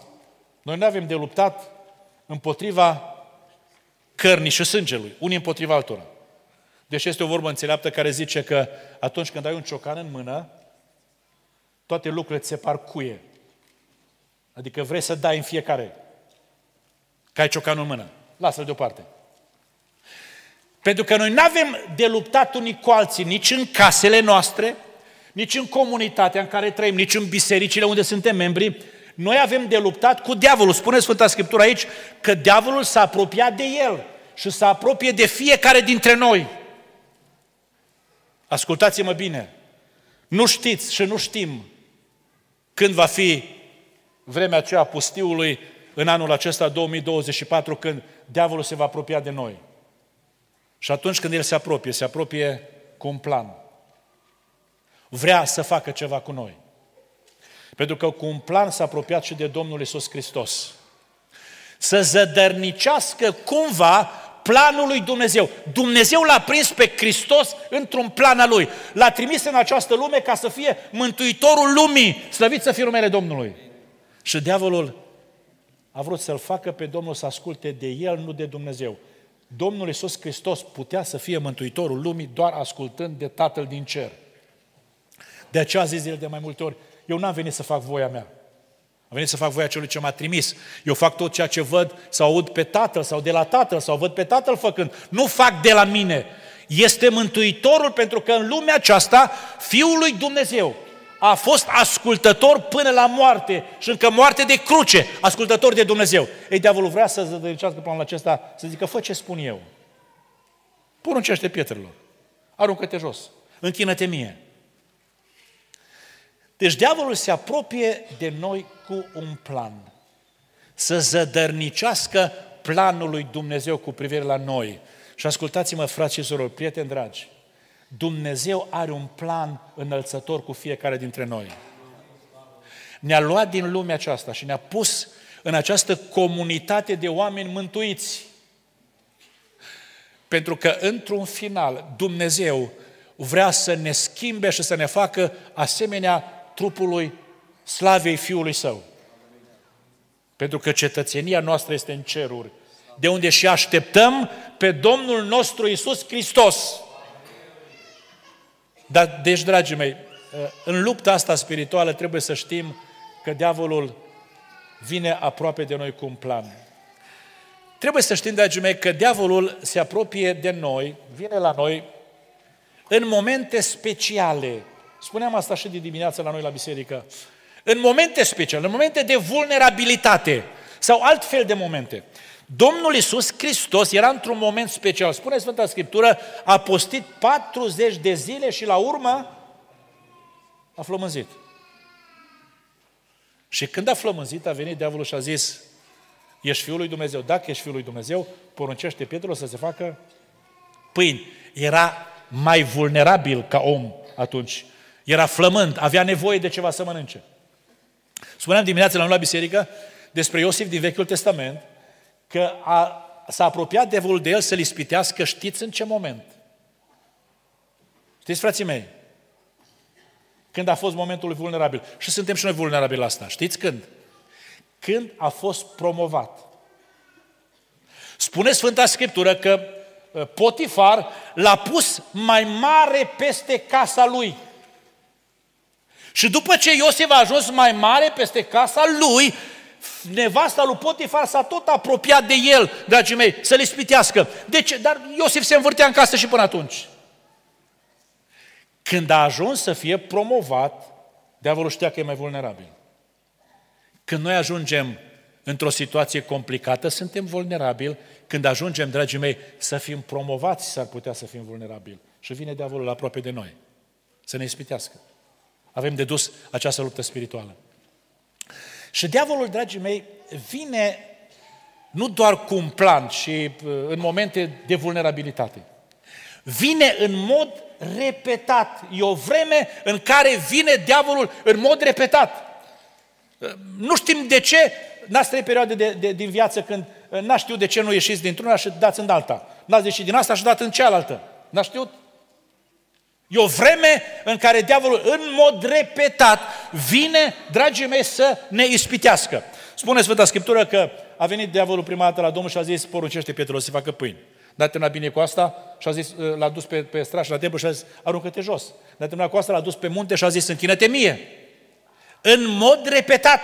Noi nu avem de luptat împotriva cărnii și sângelui, unii împotriva altora. Deci este o vorbă înțeleaptă care zice că atunci când ai un ciocan în mână, toate lucrurile ți se par cuie. Adică vrei să dai în fiecare. Că ai ciocanul în mână. Lasă-l deoparte. Pentru că noi nu avem de luptat unii cu alții, nici în casele noastre, nici în comunitatea în care trăim, nici în bisericile unde suntem membri. Noi avem de luptat cu diavolul. Spune Sfânta Scriptură aici că diavolul s-a apropiat de el și se apropie de fiecare dintre noi. Ascultați-mă bine. Nu știți și nu știm când va fi vremea aceea pustiului în anul acesta două mii douăzeci și patru, când diavolul se va apropia de noi. Și atunci când el se apropie, se apropie cu un plan. Vrea să facă ceva cu noi. Pentru că cu un plan s-a apropiat și de Domnul Iisus Hristos. Să zădărnicească cumva planul lui Dumnezeu. Dumnezeu l-a prins pe Hristos într-un plan al Lui. L-a trimis în această lume ca să fie mântuitorul lumii. Slăvit să fie numele Domnului. Și diavolul a vrut să-L facă pe Domnul să asculte de El, nu de Dumnezeu. Domnul Iisus Hristos putea să fie mântuitorul lumii doar ascultând de Tatăl din cer. De aceea a zis el de mai multe ori, eu n-am venit să fac voia mea. Am venit să fac voia celui ce m-a trimis. Eu fac tot ceea ce văd sau aud pe Tatăl sau de la Tatăl sau văd pe Tatăl făcând. Nu fac de la mine. Este mântuitorul pentru că în lumea aceasta Fiul lui Dumnezeu a fost ascultător până la moarte și încă moarte de cruce, ascultător de Dumnezeu. Ei, diavolul vrea să zădărnicească planul acesta, să zică, fă ce spun eu. Poruncește pietrelor. Aruncă-te jos. Închină-te mie. Deci diavolul se apropie de noi cu un plan. Să zădărnicească planul lui Dumnezeu cu privire la noi. Și ascultați-mă, frați și surori, prieteni dragi, Dumnezeu are un plan înălțător cu fiecare dintre noi. Ne-a luat din lumea aceasta și ne-a pus în această comunitate de oameni mântuiți. Pentru că, într-un final, Dumnezeu vrea să ne schimbe și să ne facă asemenea trupului slavei Fiului Său. Pentru că cetățenia noastră este în ceruri, de unde și așteptăm pe Domnul nostru Iisus Hristos. Dar, deci, dragii mei, în lupta asta spirituală trebuie să știm că diavolul vine aproape de noi cu un plan. Trebuie să știm, dragii mei, că diavolul se apropie de noi, vine la noi în momente speciale. Spuneam asta și de dimineață la noi la biserică. În momente speciale, în momente de vulnerabilitate sau altfel de momente. Domnul Iisus Hristos era într-un moment special. Spune Sfânta Scriptură, a postit patruzeci de zile și la urmă a flămânzit. Și când a flămânzit, a venit diavolul și a zis, ești Fiul lui Dumnezeu. Dacă ești Fiul lui Dumnezeu, poruncește pietrelor să se facă pâini. Era mai vulnerabil ca om atunci. Era flămând, avea nevoie de ceva să mănânce. Spuneam dimineața la noi la biserică despre Iosif din Vechiul Testament, că a, s-a apropiat diavolul de el să-l ispitească, știți în ce moment? Știți, frații mei? Când a fost momentul vulnerabil. Și suntem și noi vulnerabili la asta. Știți când? Când a fost promovat. Spune Sfânta Scriptură că Potifar, l-a pus mai mare peste casa lui. Și după ce Iosif a ajuns mai mare peste casa lui, nevasta lui Potifar s-a tot apropiat de el, dragii mei, să-l ispitească. Deci, dar Iosif se învârtea în casă și până atunci. Când a ajuns să fie promovat, diavolul știa că e mai vulnerabil. Când noi ajungem într-o situație complicată, suntem vulnerabili. Când ajungem, dragii mei, să fim promovați, s-ar putea să fim vulnerabili. Și vine diavolul aproape de noi, să ne ispitească. Avem de dus această luptă spirituală. Și diavolul, dragii mei, vine nu doar cu un plan, ci în momente de vulnerabilitate. Vine în mod repetat. E o vreme în care vine diavolul în mod repetat. Nu știm de ce, n-ați trei perioade de, de, din viață când n-ați știut de ce nu ieșiți dintr-una și dați în alta. N-ați ieșit din asta și dați în cealaltă. N-ați știut? E o vreme în care diavolul în mod repetat vine, dragii mei, să ne ispitească. Spune Sfânta Scriptură că a venit diavolul prima dată la Domnul și a zis: poruncește pietrelor să facă pâini. N-a terminat bine cu asta și a zis, l-a dus pe, pe straș la templu și a zis: aruncă-te jos. N-a terminat cu asta, l-a dus pe munte și a zis: închină-te mie. În mod repetat.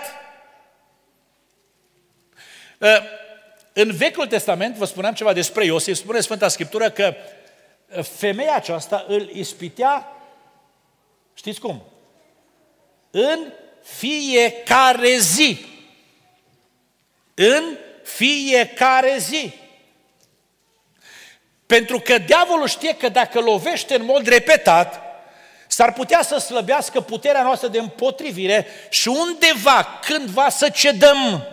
În Vechiul Testament, vă spuneam ceva despre Iosif, spune Sfânta Scriptură că femeia aceasta îl ispitea, știți cum? În fiecare zi. În fiecare zi. Pentru că diavolul știe că dacă lovește în mod repetat, s-ar putea să slăbească puterea noastră de împotrivire și undeva, cândva, să cedăm.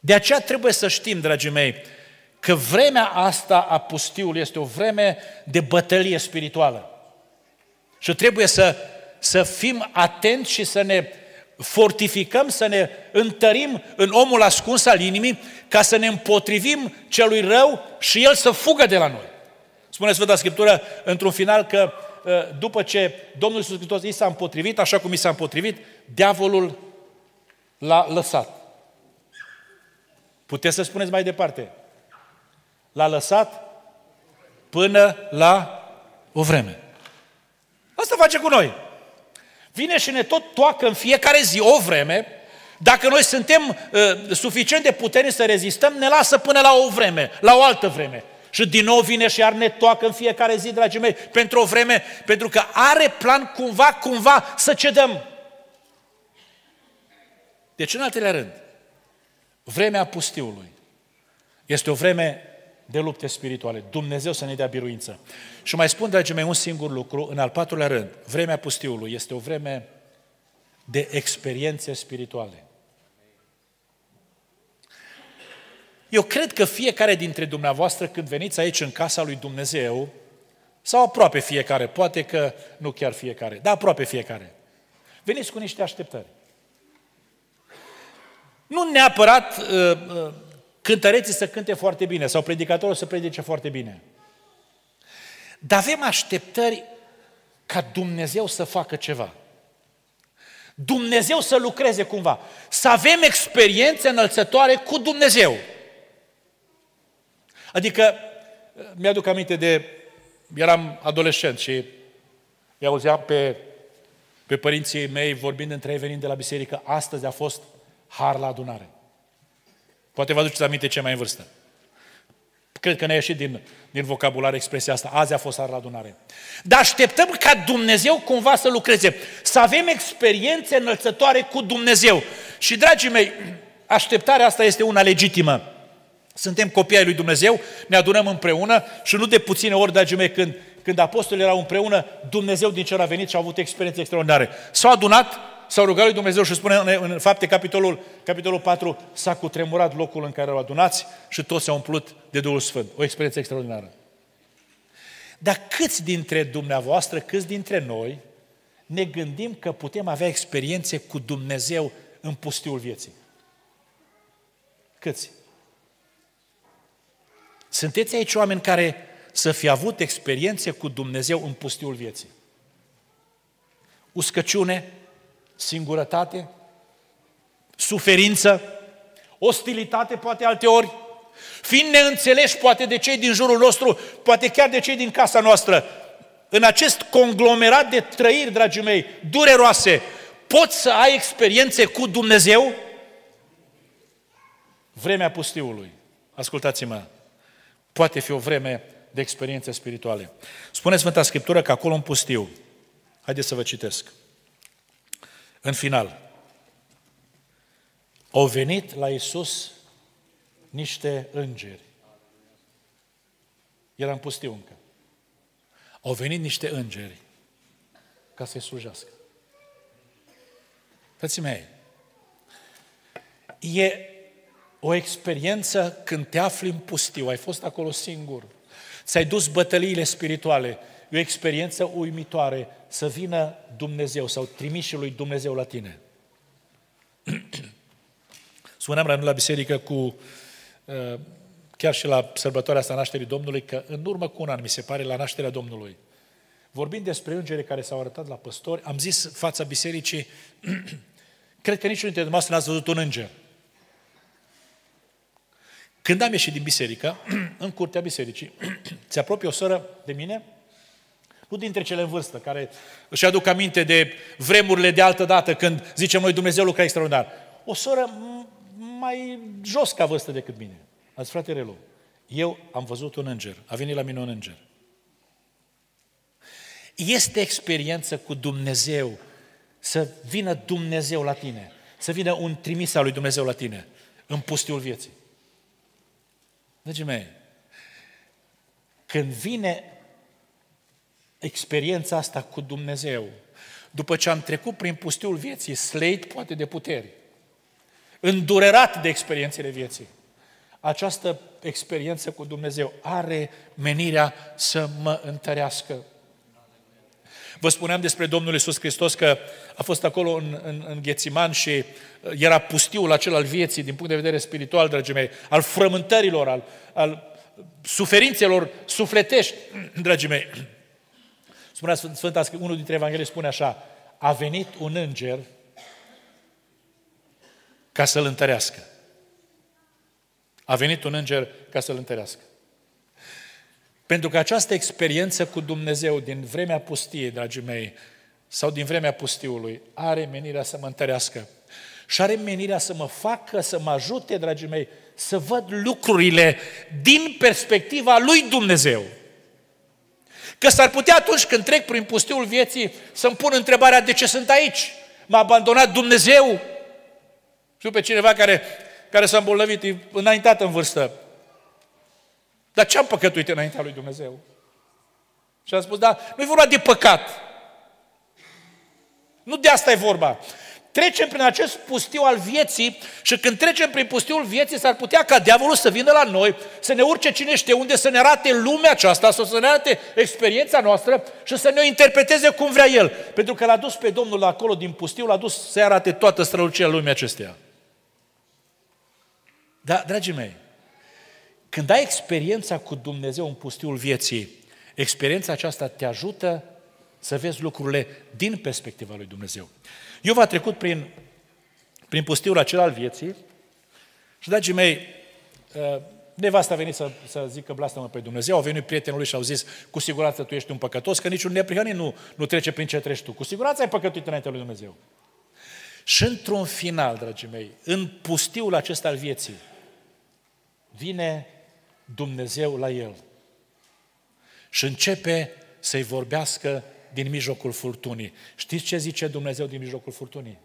De aceea trebuie să știm, dragii mei, că vremea asta a pustiului este o vreme de bătălie spirituală. Și trebuie să, să fim atenți și să ne fortificăm, să ne întărim în omul ascuns al inimii, ca să ne împotrivim celui rău și el să fugă de la noi. Spune Sfânta Scriptură într-un final că după ce Domnul Iisus Hristos i s-a împotrivit, așa cum i s-a împotrivit, diavolul l-a lăsat. Puteți să spuneți mai departe: l-a lăsat până la o vreme. Asta face cu noi. Vine și ne tot toacă în fiecare zi o vreme. Dacă noi suntem uh, suficient de puternici să rezistăm, ne lasă până la o vreme, la o altă vreme. Și din nou vine și iar ne toacă în fiecare zi, dragii mei, pentru o vreme, pentru că are plan cumva, cumva să cedăm. Deci, în al treilea rând, vremea pustiului este o vreme de lupte spirituale. Dumnezeu să ne dea biruință. Și mai spun, dragii mei, un singur lucru, în al patrulea rând, vremea pustiului este o vreme de experiențe spirituale. Eu cred că fiecare dintre dumneavoastră, când veniți aici în casa lui Dumnezeu, sau aproape fiecare, poate că nu chiar fiecare, dar aproape fiecare, veniți cu niște așteptări. Nu neapărat uh, uh, cântăreții să cânte foarte bine sau predicatorul să predice foarte bine. Dar avem așteptări ca Dumnezeu să facă ceva. Dumnezeu să lucreze cumva. Să avem experiențe înălțătoare cu Dumnezeu. Adică, mi-aduc aminte de... Eram adolescent și îi auzeam pe, pe părinții mei vorbind între ei venind de la biserică: astăzi a fost har la adunare. Poate vă aduceți aminte cei mai în vârstă. Cred că ne-a ieșit din, din vocabular expresia asta. Azi a fost har la adunare. Dar așteptăm ca Dumnezeu cumva să lucreze. Să avem experiențe înălțătoare cu Dumnezeu. Și, dragii mei, așteptarea asta este una legitimă. Suntem copii ai lui Dumnezeu, ne adunăm împreună și nu de puține ori, dragii mei, când, când apostolii erau împreună, Dumnezeu din cer a venit și a avut experiențe extraordinare. S-au adunat, s-au rugat lui Dumnezeu și spune în, în Fapte, capitolul, capitolul patru, s-a cutremurat locul în care erau adunați și toți s-au umplut de Duhul Sfânt. O experiență extraordinară. Dar câți dintre dumneavoastră, câți dintre noi ne gândim că putem avea experiențe cu Dumnezeu în pustiul vieții? Câți? Sunteți aici oameni care să fi avut experiențe cu Dumnezeu în pustiul vieții? Uscăciune, singurătate, suferință, ostilitate poate alteori, Fiind neînțeleși poate de cei din jurul nostru, poate chiar de cei din casa noastră, în acest conglomerat de trăiri, dragii mei, dureroase, poți să ai experiențe cu Dumnezeu? Vremea pustiului, ascultați-mă, poate fi o vreme de experiențe spirituale. Spune Sfânta Scriptură că acolo în pustiu, haideți să vă citesc, în final, au venit la Iisus niște îngeri. Era în pustiu încă. Au venit niște îngeri ca să-i slujească. Frații mei, e o experiență când te afli în pustiu, ai fost acolo singur, ți-ai dus bătăliile spirituale, e o experiență uimitoare să vină Dumnezeu sau trimișul lui Dumnezeu la tine. Spuneam la noi la biserică cu, chiar și la sărbătoarea asta nașterii Domnului, că în urmă cu un an, mi se pare, la nașterea Domnului, vorbind despre îngeri care s-au arătat la păstori, am zis fața bisericii, cred că niciunul dintre dumneavoastră n-ați văzut un înger. Când am ieșit din biserică, în curtea bisericii, se apropie o soră de mine, nu dintre cele în vârstă, care își aduc aminte de vremurile de altă dată, când zicem noi Dumnezeu lucra extraordinar. O soră mai jos ca vârstă decât mine. A zis, frate Relu, eu am văzut un înger, a venit la mine un înger. Este experiență cu Dumnezeu, să vină Dumnezeu la tine, să vină un trimis al lui Dumnezeu la tine, în pustiul vieții. Dragii mei, când vine experiența asta cu Dumnezeu, după ce am trecut prin pustiul vieții, sleit poate de puteri, îndurerat de experiențele vieții, această experiență cu Dumnezeu are menirea să mă întărească. Vă spuneam despre Domnul Iisus Hristos că a fost acolo în, în, în Ghețiman și era pustiul acela al vieții din punct de vedere spiritual, dragii mei, al frământărilor, al, al suferințelor sufletești, dragii mei. Spunea Sfânta, unul dintre Evanghelii spune așa, a venit un înger ca să-l întărească. A venit un înger ca să-l întărească. Pentru că această experiență cu Dumnezeu din vremea pustiei, dragii mei, sau din vremea pustiului, are menirea să mă întărească. Și are menirea să mă facă, să mă ajute, dragii mei, să văd lucrurile din perspectiva lui Dumnezeu. Că s-ar putea atunci când trec prin pustiul vieții să-mi pun întrebarea de ce sunt aici? M-a abandonat Dumnezeu? Știu pe cineva care, care s-a îmbolnăvit, e înaintat în vârstă. Dar ce-am păcătuit înaintea lui Dumnezeu? Și am spus, da, nu e vorba de păcat. Nu de asta e vorba. Trecem prin acest pustiu al vieții și când trecem prin pustiul vieții s-ar putea ca diavolul să vină la noi, să ne urce cine știe unde, să ne arate lumea aceasta, sau să ne arate experiența noastră și să ne o interpreteze cum vrea el. Pentru că l-a dus pe Domnul acolo din pustiu, l-a dus să-i arate toată strălucirea lumii acesteia. Da, dragii mei, când ai experiența cu Dumnezeu în pustiul vieții, experiența aceasta te ajută să vezi lucrurile din perspectiva lui Dumnezeu. Iov a trecut prin, prin pustiul acela al vieții și, dragii mei, nevasta a venit să, să zică blastă-mă pe Dumnezeu, au venit prietenul lui și au zis, cu siguranță tu ești un păcătos, că niciun neprihănit nu, nu trece prin ce treci tu. Cu siguranță ai păcătuit înaintea lui Dumnezeu. Și într-un final, dragii mei, în pustiul acesta al vieții, vine Dumnezeu la el și începe să-i vorbească din mijlocul furtunii. Știți ce zice Dumnezeu din mijlocul furtunii?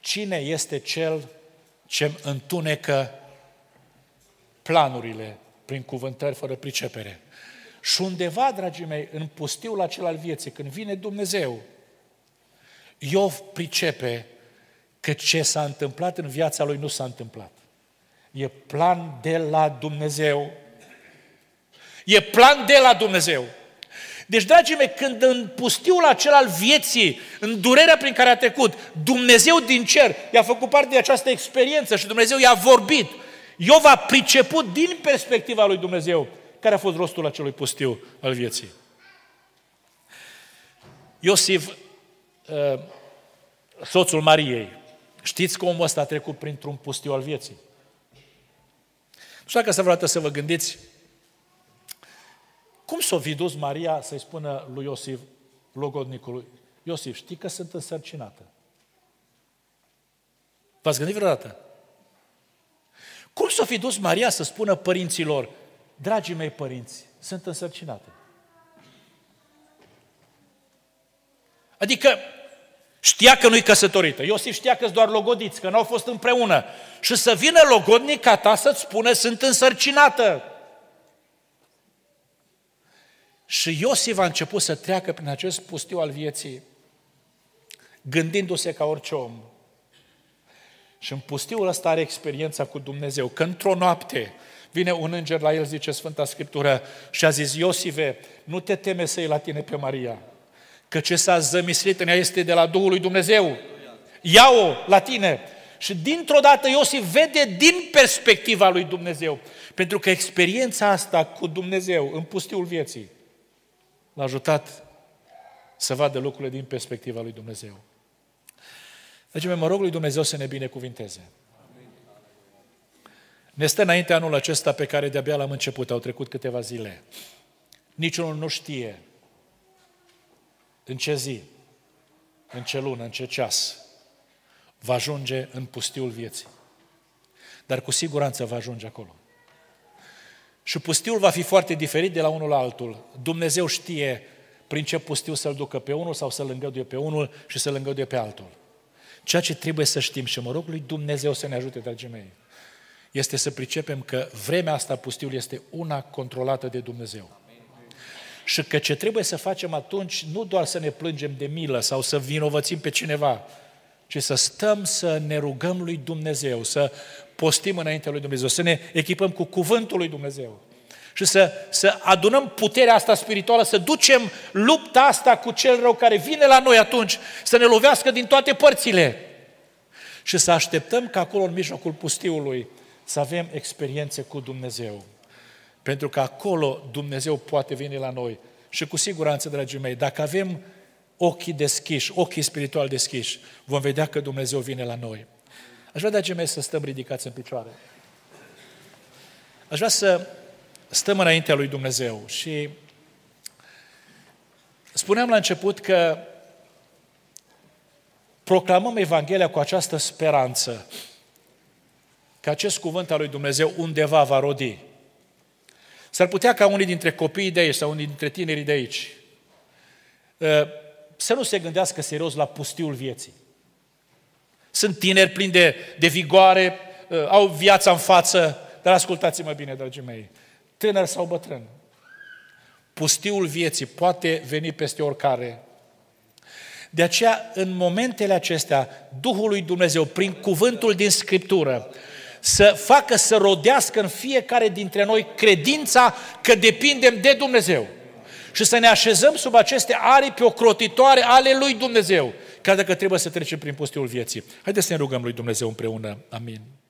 Cine este cel ce-mi întunecă planurile prin cuvântări fără pricepere? Și undeva, dragii mei, în pustiul acela al vieții, când vine Dumnezeu, Iov pricepe că ce s-a întâmplat în viața lui nu s-a întâmplat. E plan de la Dumnezeu. E plan de la Dumnezeu. Deci, dragii mei, când în pustiul acela al vieții, în durerea prin care a trecut, Dumnezeu din cer i-a făcut parte de această experiență și Dumnezeu i-a vorbit. Iov a priceput din perspectiva lui Dumnezeu care a fost rostul acelui pustiu al vieții. Iosif, soțul Mariei, știți că omul ăsta a trecut printr-un pustiu al vieții. Și dacă să vreodată să vă gândiți, cum s-o fi dus Maria să-i spună lui Iosif, logodnicului, Iosif, știi că sunt însărcinată? V-ați gândit vreodată? Cum s-o fi dus Maria să spună părinților, dragii mei părinți, sunt însărcinată? Adică știa că nu-i căsătorită. Iosif știa că-s doar logodiți, că n-au fost împreună. Și să vină logodnica ta să-ți spună, sunt însărcinată. Și Iosif a început să treacă prin acest pustiu al vieții, gândindu-se ca orice om. Și în pustiul ăsta are experiența cu Dumnezeu, că într-o noapte vine un înger la el, zice Sfânta Scriptură, și a zis, Iosife, nu te teme să iei la tine pe Maria, că ce s-a zămislit în ea este de la Duhul lui Dumnezeu. Ia-o la tine! Și dintr-o dată Iosif vede din perspectiva lui Dumnezeu, pentru că experiența asta cu Dumnezeu în pustiul vieții l-a ajutat să vadă lucrurile din perspectiva lui Dumnezeu. Deci, mă rog lui Dumnezeu să ne binecuvinteze. Ne stă înainte anul acesta pe care de-abia l-am început, au trecut câteva zile. Niciunul nu știe în ce zi, în ce lună, în ce ceas va ajunge în pustiul vieții. Dar cu siguranță va ajunge acolo. Și pustiul va fi foarte diferit de la unul la altul. Dumnezeu știe prin ce pustiu să-l ducă pe unul sau să-l îngăduie pe unul și să-l îngăduie pe altul. Ceea ce trebuie să știm, și mă rog lui Dumnezeu să ne ajute, dragii mei, este să pricepem că vremea asta, pustiul, este una controlată de Dumnezeu. Și că ce trebuie să facem atunci, nu doar să ne plângem de milă sau să vinovățim pe cineva, ci să stăm să ne rugăm lui Dumnezeu, să postim înaintea lui Dumnezeu, să ne echipăm cu cuvântul lui Dumnezeu și să, să adunăm puterea asta spirituală, să ducem lupta asta cu cel rău care vine la noi atunci, să ne lovească din toate părțile și să așteptăm că acolo, în mijlocul pustiului, să avem experiențe cu Dumnezeu. Pentru că acolo Dumnezeu poate veni la noi. Și cu siguranță, dragii mei, dacă avem ochii deschiși, ochii spirituali deschiși, vom vedea că Dumnezeu vine la noi. Aș vrea, dragii mei, să stăm ridicați în picioare. Aș vrea să stăm înaintea lui Dumnezeu. Și spuneam la început că proclamăm Evanghelia cu această speranță că acest cuvânt al lui Dumnezeu undeva va rodi. S-ar putea ca unii dintre copiii de aici sau unii dintre tinerii de aici să nu se gândească serios la pustiul vieții. Sunt tineri plini de, de vigoare, au viața în față, dar ascultați-mă bine, dragii mei, tânăr sau bătrân, pustiul vieții poate veni peste oricare. De aceea, în momentele acestea, Duhul lui Dumnezeu, prin cuvântul din Scriptură, să facă să rodească în fiecare dintre noi credința că depindem de Dumnezeu și să ne așezăm sub aceste aripi ocrotitoare ale lui Dumnezeu, chiar dacă trebuie să trecem prin pustiul vieții. Haideți să ne rugăm lui Dumnezeu împreună. Amin.